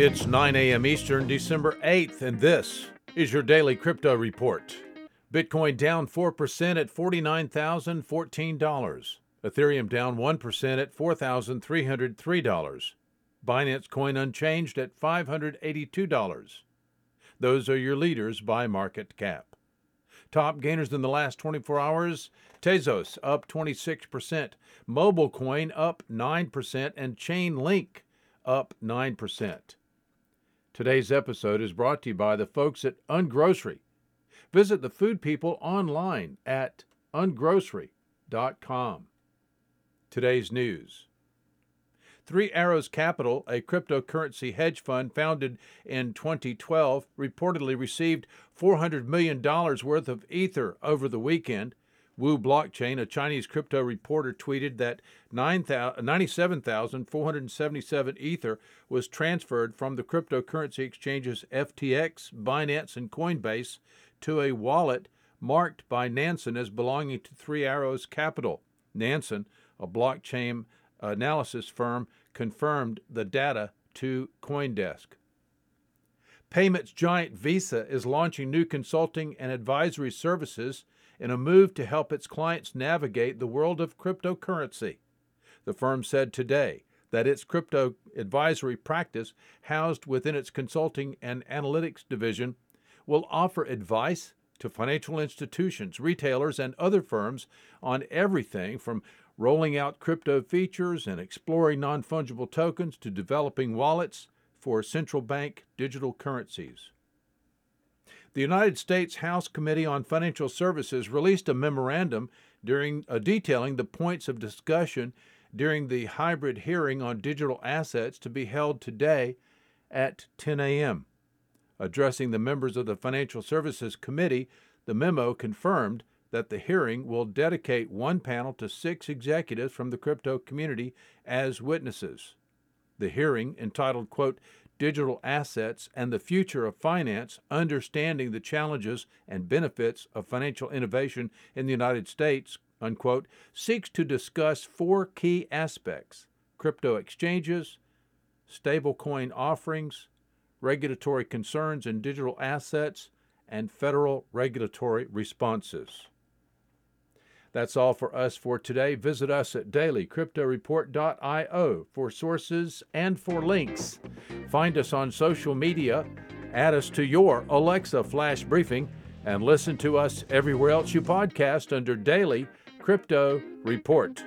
It's 9 a.m. Eastern, December 8th, and this is your daily crypto report. Bitcoin down 4% at $49,014. Ethereum down 1% at $4,303. Binance Coin unchanged at $582. Those are your leaders by market cap. Top gainers in the last 24 hours, Tezos up 26%, Mobile Coin up 9%, and Chainlink up 9%. Today's episode is brought to you by the folks at Ungrocery. Visit the food people online at ungrocery.com. Today's news. Three Arrows Capital, a cryptocurrency hedge fund founded in 2012, reportedly received $400 million worth of Ether over the weekend. Wu Blockchain, a Chinese crypto reporter, tweeted that 97,477 Ether was transferred from the cryptocurrency exchanges FTX, Binance, and Coinbase to a wallet marked by Nansen as belonging to Three Arrows Capital. Nansen, a blockchain analysis firm, confirmed the data to CoinDesk. Payments giant Visa is launching new consulting and advisory services in a move to help its clients navigate the world of cryptocurrency. The firm said today that its crypto advisory practice, housed within its consulting and analytics division, will offer advice to financial institutions, retailers, and other firms on everything from rolling out crypto features and exploring non-fungible tokens to developing wallets for central bank digital currencies. The United States House Committee on Financial Services released a memorandum detailing the points of discussion during the hybrid hearing on digital assets to be held today at 10 a.m. Addressing the members of the Financial Services Committee, the memo confirmed that the hearing will dedicate one panel to six executives from the crypto community as witnesses. The hearing, entitled, quote, Digital Assets and the Future of Finance, Understanding the Challenges and Benefits of Financial Innovation in the United States, unquote, seeks to discuss four key aspects: crypto exchanges, stablecoin offerings, regulatory concerns in digital assets, and federal regulatory responses. That's all for us for today. Visit us at dailycryptoreport.io for sources and for links. Find us on social media, add us to your Alexa Flash Briefing, and listen to us everywhere else you podcast under Daily Crypto Report.